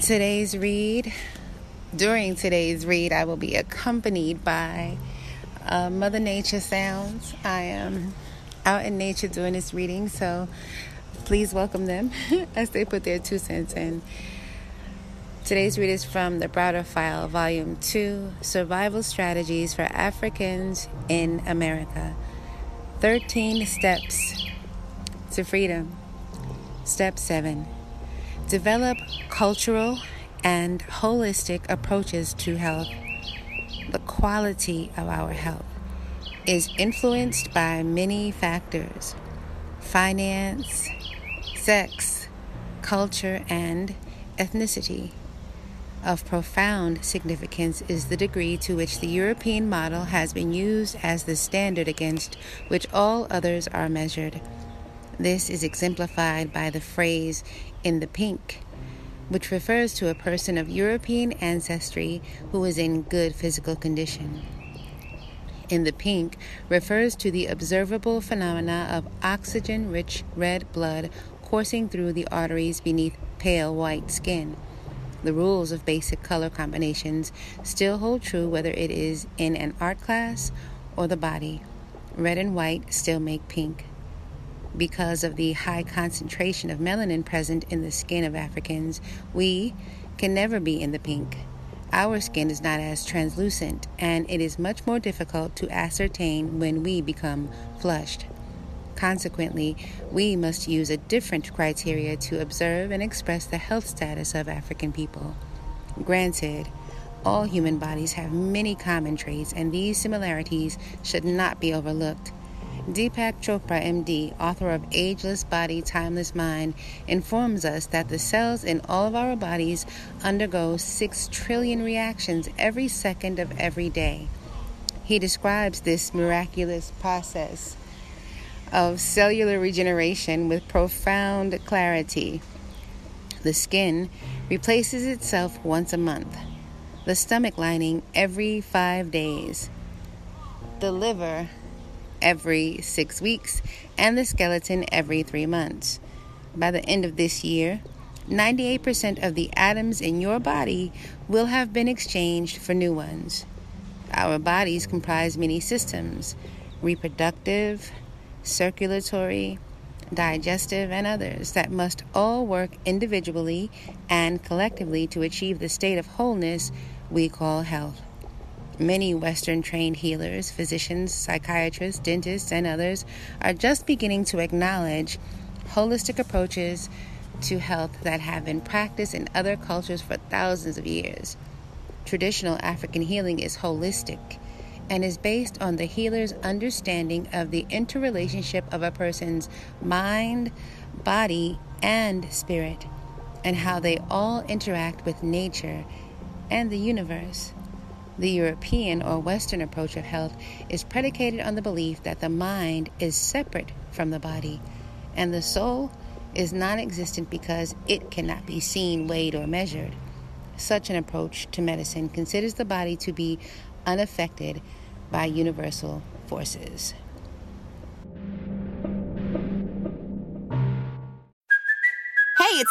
During today's read, I will be accompanied by Mother Nature sounds. I am out in nature doing this reading, so please welcome them as they put their 2 cents in. Today's read is from the Browder file, Volume 2, Survival Strategies for Africans in America. 13 Steps to Freedom. Step 7. Develop cultural and holistic approaches to health. The quality of our health is influenced by many factors: finance, sex, culture, and ethnicity. Of profound significance is the degree to which the European model has been used as the standard against which all others are measured. This is exemplified by the phrase "in the pink," which refers to a person of European ancestry who is in good physical condition. "In the pink" refers to the observable phenomena of oxygen-rich red blood coursing through the arteries beneath pale white skin. The rules of basic color combinations still hold true whether it is in an art class or the body. Red and white still make pink. Because of the high concentration of melanin present in the skin of Africans, we can never be in the pink. Our skin is not as translucent, and it is much more difficult to ascertain when we become flushed. Consequently, we must use a different criteria to observe and express the health status of African people. Granted, all human bodies have many common traits, and these similarities should not be overlooked. Deepak Chopra, MD, author of Ageless Body, Timeless Mind, informs us that the cells in all of our bodies undergo 6 trillion reactions every second of every day. He describes this miraculous process of cellular regeneration with profound clarity. The skin replaces itself once a month, the stomach lining every 5 days, the liver every 6 weeks, and the skeleton every 3 months. By the end of this year, 98% of the atoms in your body will have been exchanged for new ones. Our bodies comprise many systems: reproductive, circulatory, digestive, and others that must all work individually and collectively to achieve the state of wholeness we call health. Many Western-trained healers, physicians, psychiatrists, dentists, and others are just beginning to acknowledge holistic approaches to health that have been practiced in other cultures for thousands of years. Traditional African healing is holistic and is based on the healer's understanding of the interrelationship of a person's mind, body, and spirit, and how they all interact with nature and the universe. The European or Western approach of health is predicated on the belief that the mind is separate from the body, and the soul is non-existent because it cannot be seen, weighed, or measured. Such an approach to medicine considers the body to be unaffected by universal forces. It's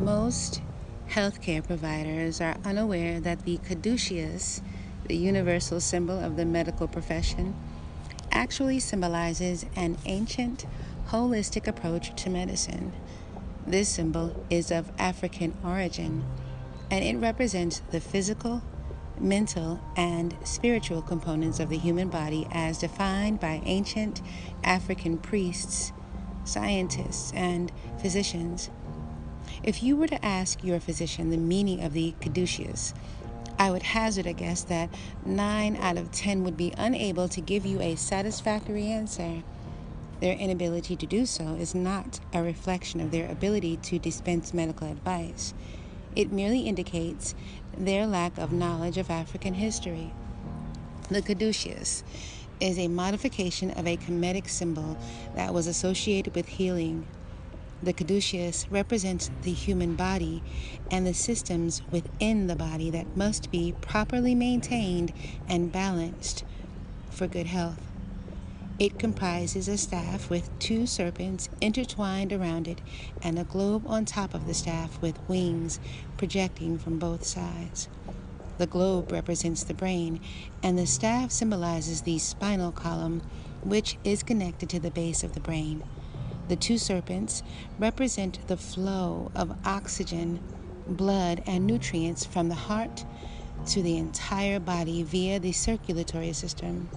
Most healthcare providers are unaware that the caduceus, the universal symbol of the medical profession, actually symbolizes an ancient, holistic approach to medicine. This symbol is of African origin, and it represents the physical, mental, and spiritual components of the human body as defined by ancient African priests, scientists, and physicians. If you were to ask your physician the meaning of the caduceus, I would hazard a guess that 9 out of 10 would be unable to give you a satisfactory answer. Their inability to do so is not a reflection of their ability to dispense medical advice. It merely indicates their lack of knowledge of African history. The caduceus is a modification of a Kemetic symbol that was associated with healing. The caduceus represents the human body and the systems within the body that must be properly maintained and balanced for good health. It comprises a staff with two serpents intertwined around it and a globe on top of the staff with wings projecting from both sides. The globe represents the brain, and the staff symbolizes the spinal column, which is connected to the base of the brain. The two serpents represent the flow of oxygen, blood, and nutrients from the heart to the entire body via the circulatory system.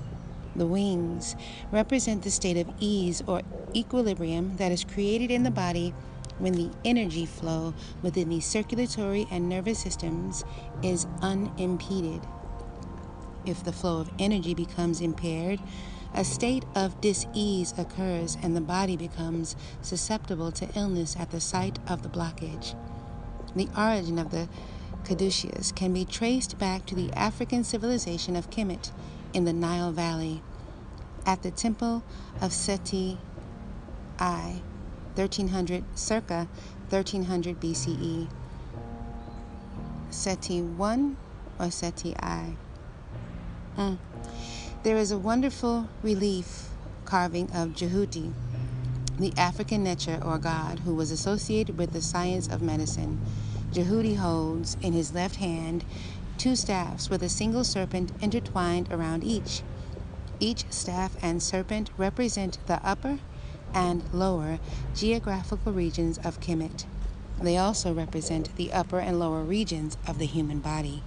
The wings represent the state of ease or equilibrium that is created in the body when the energy flow within the circulatory and nervous systems is unimpeded. If the flow of energy becomes impaired, a state of dis-ease occurs and the body becomes susceptible to illness at the site of the blockage. The origin of the caduceus can be traced back to the African civilization of Kemet in the Nile Valley. At the temple of Seti I, 1300 BCE, Seti I or Seti I. There is a wonderful relief carving of Djehuti, the African Netcher or god who was associated with the science of medicine. Djehuti holds in his left hand two staffs with a single serpent intertwined around each. Each staff and serpent represent the upper and lower geographical regions of Kemet. They also represent the upper and lower regions of the human body.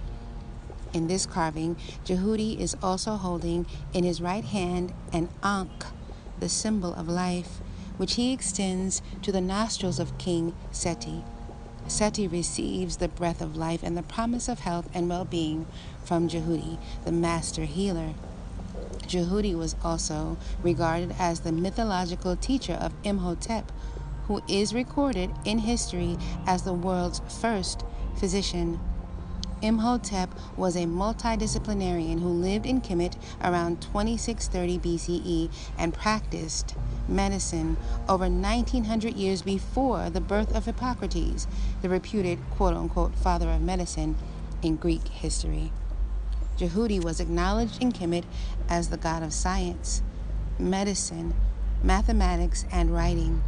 In this carving, Djehuti is also holding in his right hand an ankh, the symbol of life, which he extends to the nostrils of King Seti. Seti receives the breath of life and the promise of health and well-being from Djehuti, the master healer. Djehuti was also regarded as the mythological teacher of Imhotep, who is recorded in history as the world's first physician. Imhotep was a multidisciplinarian who lived in Kemet around 2630 BCE and practiced medicine over 1900 years before the birth of Hippocrates, the reputed quote-unquote father of medicine in Greek history. Djehuti was acknowledged in Kemet as the god of science, medicine, mathematics, and writing.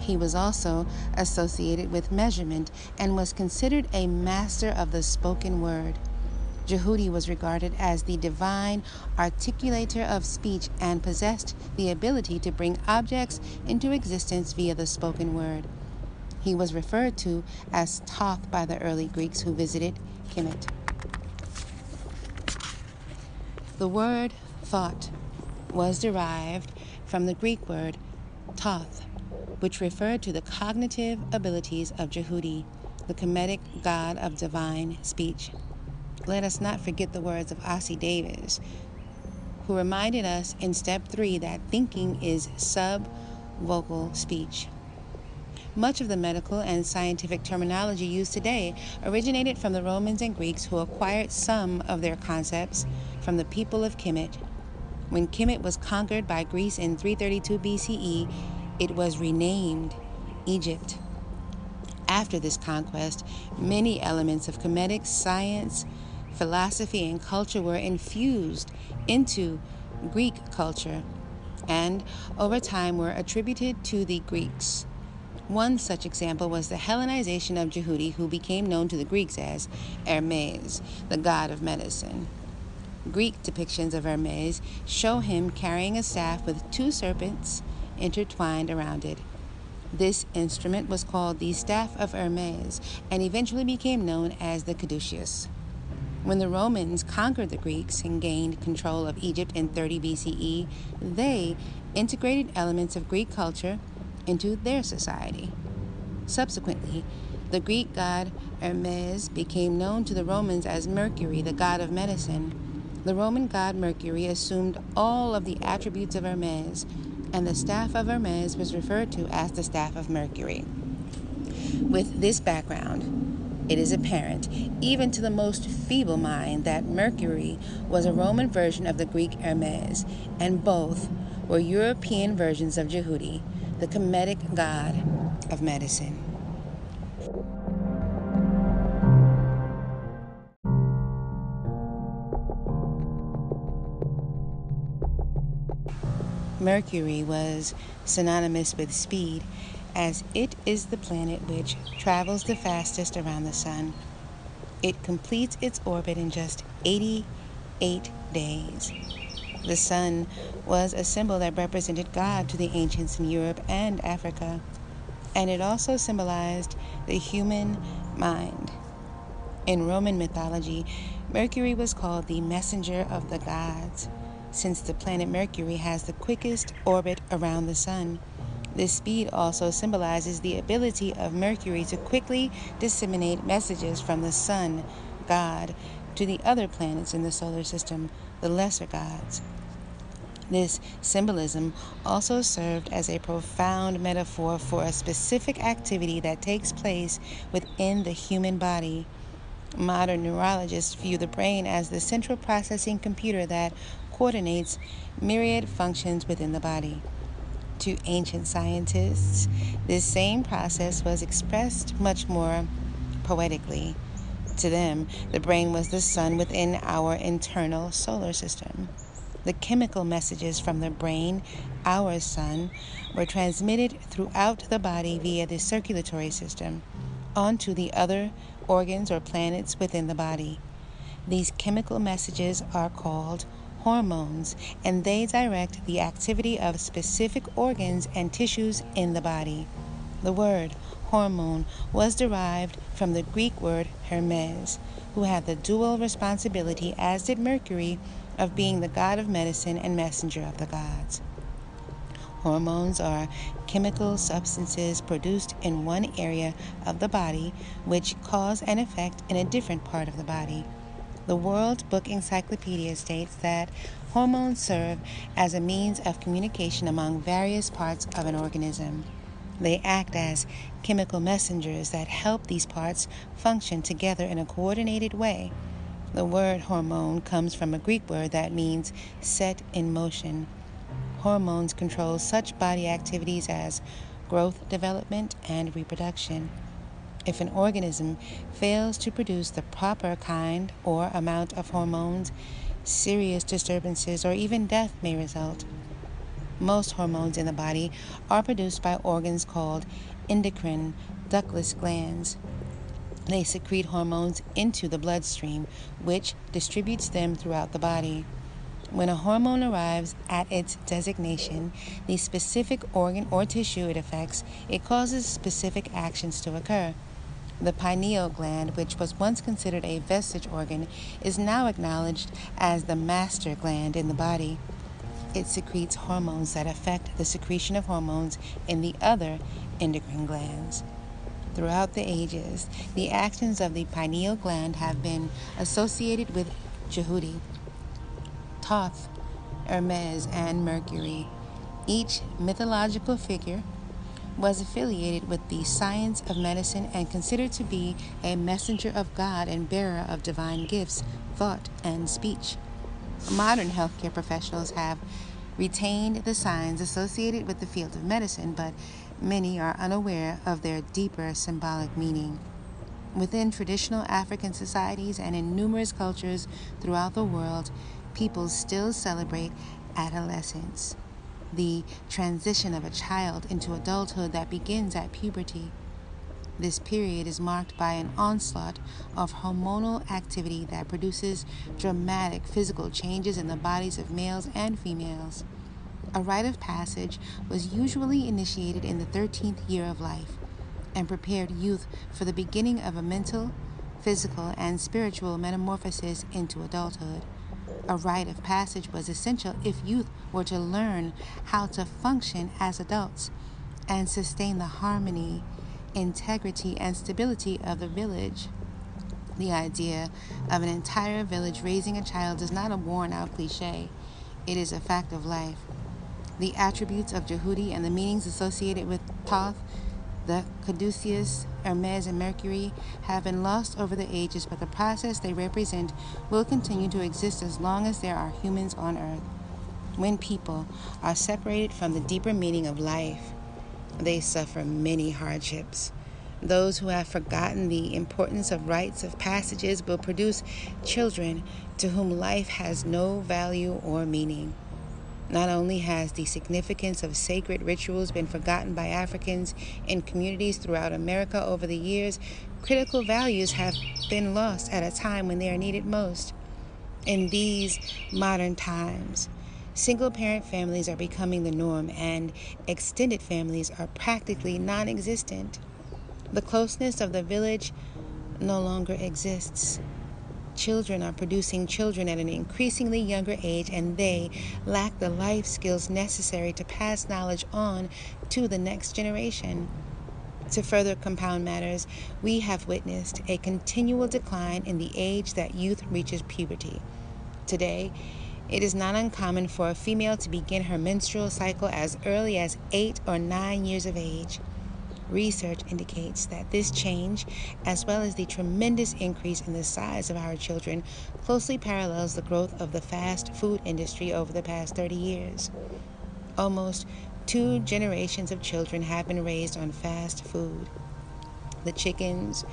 He was also associated with measurement and was considered a master of the spoken word. Djehuti was regarded as the divine articulator of speech and possessed the ability to bring objects into existence via the spoken word. He was referred to as Thoth by the early Greeks who visited Kemet. The word thought was derived from the Greek word Thoth, which referred to the cognitive abilities of Djehuti, the Kemetic god of divine speech. Let us not forget the words of Ossie Davis, who reminded us in step 3 that thinking is subvocal speech. Much of the medical and scientific terminology used today originated from the Romans and Greeks who acquired some of their concepts from the people of Kemet. When Kemet was conquered by Greece in 332 BCE, it was renamed Egypt. After this conquest, many elements of Kemetic science, philosophy, and culture were infused into Greek culture and over time were attributed to the Greeks. One such example was the Hellenization of Djehuti, who became known to the Greeks as Hermes, the god of medicine. Greek depictions of Hermes show him carrying a staff with two serpents intertwined around it. This instrument was called the Staff of Hermes and eventually became known as the caduceus. When the Romans conquered the Greeks and gained control of Egypt in 30 BCE, they integrated elements of Greek culture into their society. Subsequently, the Greek god Hermes became known to the Romans as Mercury, the god of medicine. The Roman god Mercury assumed all of the attributes of Hermes and the staff of Hermes was referred to as the staff of Mercury. With this background, it is apparent, even to the most feeble mind, that Mercury was a Roman version of the Greek Hermes, and both were European versions of Djehuti, the Kemetic god of medicine. Mercury was synonymous with speed, as it is the planet which travels the fastest around the sun. It completes its orbit in just 88 days. The sun was a symbol that represented God to the ancients in Europe and Africa, and it also symbolized the human mind. In Roman mythology, Mercury was called the messenger of the gods, since the planet Mercury has the quickest orbit around the sun. This speed also symbolizes the ability of Mercury to quickly disseminate messages from the sun, God, to the other planets in the solar system, the lesser gods. This symbolism also served as a profound metaphor for a specific activity that takes place within the human body. Modern neurologists view the brain as the central processing computer that coordinates myriad functions within the body. To ancient scientists, this same process was expressed much more poetically. To them, the brain was the sun within our internal solar system. The chemical messages from the brain, our sun, were transmitted throughout the body via the circulatory system onto the other organs or planets within the body. These chemical messages are called hormones, and they direct the activity of specific organs and tissues in the body. The word hormone was derived from the Greek word Hermes, who had the dual responsibility, as did Mercury, of being the god of medicine and messenger of the gods. Hormones are chemical substances produced in one area of the body which cause an effect in a different part of the body. The World Book Encyclopedia states that hormones serve as a means of communication among various parts of an organism. They act as chemical messengers that help these parts function together in a coordinated way. The word hormone comes from a Greek word that means set in motion. Hormones control such body activities as growth, development, and reproduction. If an organism fails to produce the proper kind or amount of hormones, serious disturbances or even death may result. Most hormones in the body are produced by organs called endocrine ductless glands. They secrete hormones into the bloodstream, which distributes them throughout the body. When a hormone arrives at its designation, the specific organ or tissue it affects, it causes specific actions to occur. The pineal gland, which was once considered a vestige organ, is now acknowledged as the master gland in the body. It secretes hormones that affect the secretion of hormones in the other endocrine glands. Throughout the ages, the actions of the pineal gland have been associated with Djehuti, Thoth, Hermes, and Mercury. Each mythological figure was affiliated with the science of medicine and considered to be a messenger of God and bearer of divine gifts, thought, and speech. Modern healthcare professionals have retained the signs associated with the field of medicine, but many are unaware of their deeper symbolic meaning. Within traditional African societies and in numerous cultures throughout the world, people still celebrate adolescence, the transition of a child into adulthood that begins at puberty. This period is marked by an onslaught of hormonal activity that produces dramatic physical changes in the bodies of males and females. A rite of passage was usually initiated in the 13th year of life and prepared youth for the beginning of a mental, physical, and spiritual metamorphosis into adulthood. A rite of passage was essential if youth were to learn how to function as adults and sustain the harmony, integrity, and stability of the village. The idea of an entire village raising a child is not a worn-out cliche. It is a fact of life. the attributes of Djehuti and the meanings associated with Thoth, the caduceus, Hermes, and Mercury have been lost over the ages, but the process they represent will continue to exist as long as there are humans on Earth. When people are separated from the deeper meaning of life, they suffer many hardships. Those who have forgotten the importance of rites of passages will produce children to whom life has no value or meaning. Not only has the significance of sacred rituals been forgotten by Africans in communities throughout America over the years, critical values have been lost at a time when they are needed most. In these modern times, single-parent families are becoming the norm and extended families are practically non-existent. The closeness of the village no longer exists. Children are producing children at an increasingly younger age, and they lack the life skills necessary to pass knowledge on to the next generation. To further compound matters, we have witnessed a continual decline in the age that youth reaches puberty. Today, it is not uncommon for a female to begin her menstrual cycle as early as 8 or 9 years of age. Research indicates that this change, as well as the tremendous increase in the size of our children, closely parallels the growth of the fast food industry over the past 30 years. Almost 2 generations of children have been raised on fast food. The chickens,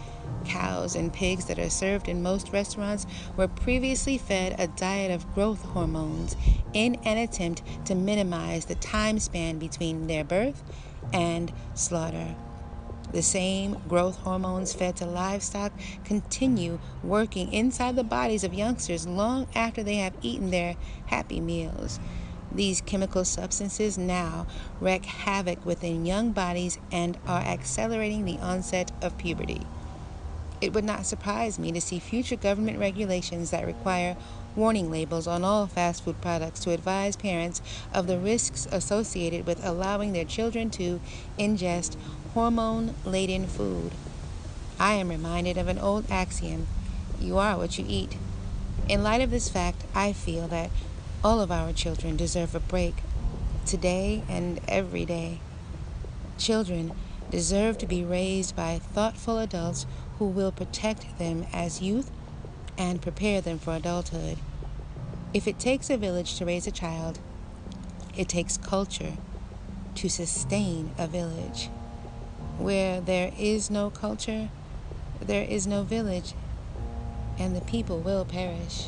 cows, and pigs that are served in most restaurants were previously fed a diet of growth hormones in an attempt to minimize the time span between their birth and slaughter. The same growth hormones fed to livestock continue working inside the bodies of youngsters long after they have eaten their happy meals. These chemical substances now wreak havoc within young bodies and are accelerating the onset of puberty. It would not surprise me to see future government regulations that require warning labels on all fast food products to advise parents of the risks associated with allowing their children to ingest hormone-laden food. I am reminded of an old axiom, you are what you eat. In light of this fact, I feel that all of our children deserve a break, today and every day. Children deserve to be raised by thoughtful adults who will protect them as youth and prepare them for adulthood. If it takes a village to raise a child, it takes culture to sustain a village. Where there is no culture, there is no village, and the people will perish.